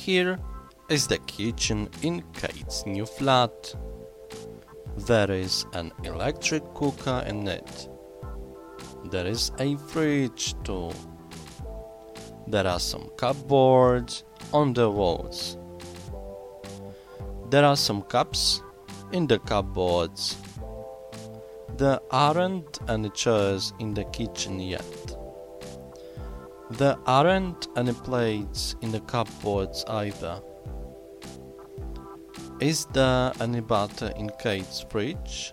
Here is the kitchen in Kate's new flat. There is an electric cooker in it. There is a fridge too. There are some cupboards on the walls. There are some cups in the cupboards. There aren't any chairs in the kitchen yet. There aren't any plates in the cupboards either. Is there any butter in Kate's fridge?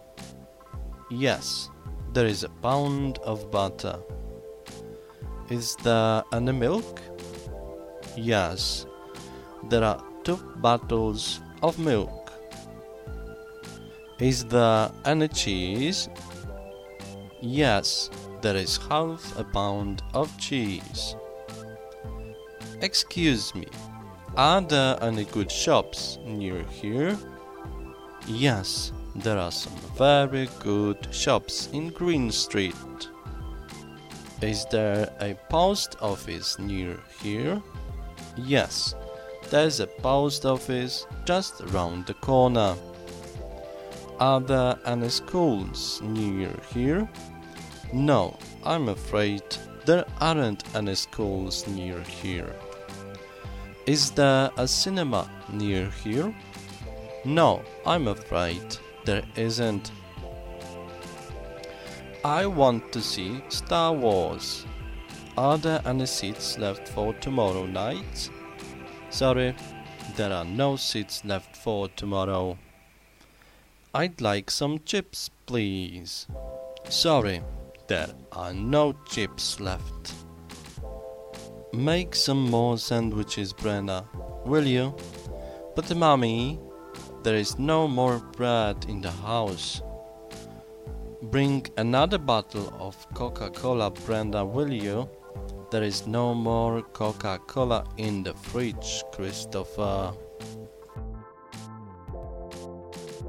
Yes, there is a pound of butter. Is there any milk? Yes, there are 2 bottles of milk. Is there any cheese? Yes, there is half a pound of cheese. Excuse me, are there any good shops near here? Yes, there are some very good shops in Green Street. Is there a post office near here? Yes, there's a post office just around the corner. Are there any schools near here? No, I'm afraid there aren't any schools near here. Is there a cinema near here? No, I'm afraid there isn't. I want to see Star Wars. Are there any seats left for tomorrow night? Sorry, there are no seats left for tomorrow. I'd like some chips, please. Sorry, there are no chips left. Make some more sandwiches, Brenda, will you? But Mommy, there is no more bread in the house. Bring another bottle of Coca-Cola, Brenda, will you? There is no more Coca-Cola in the fridge, Christopher.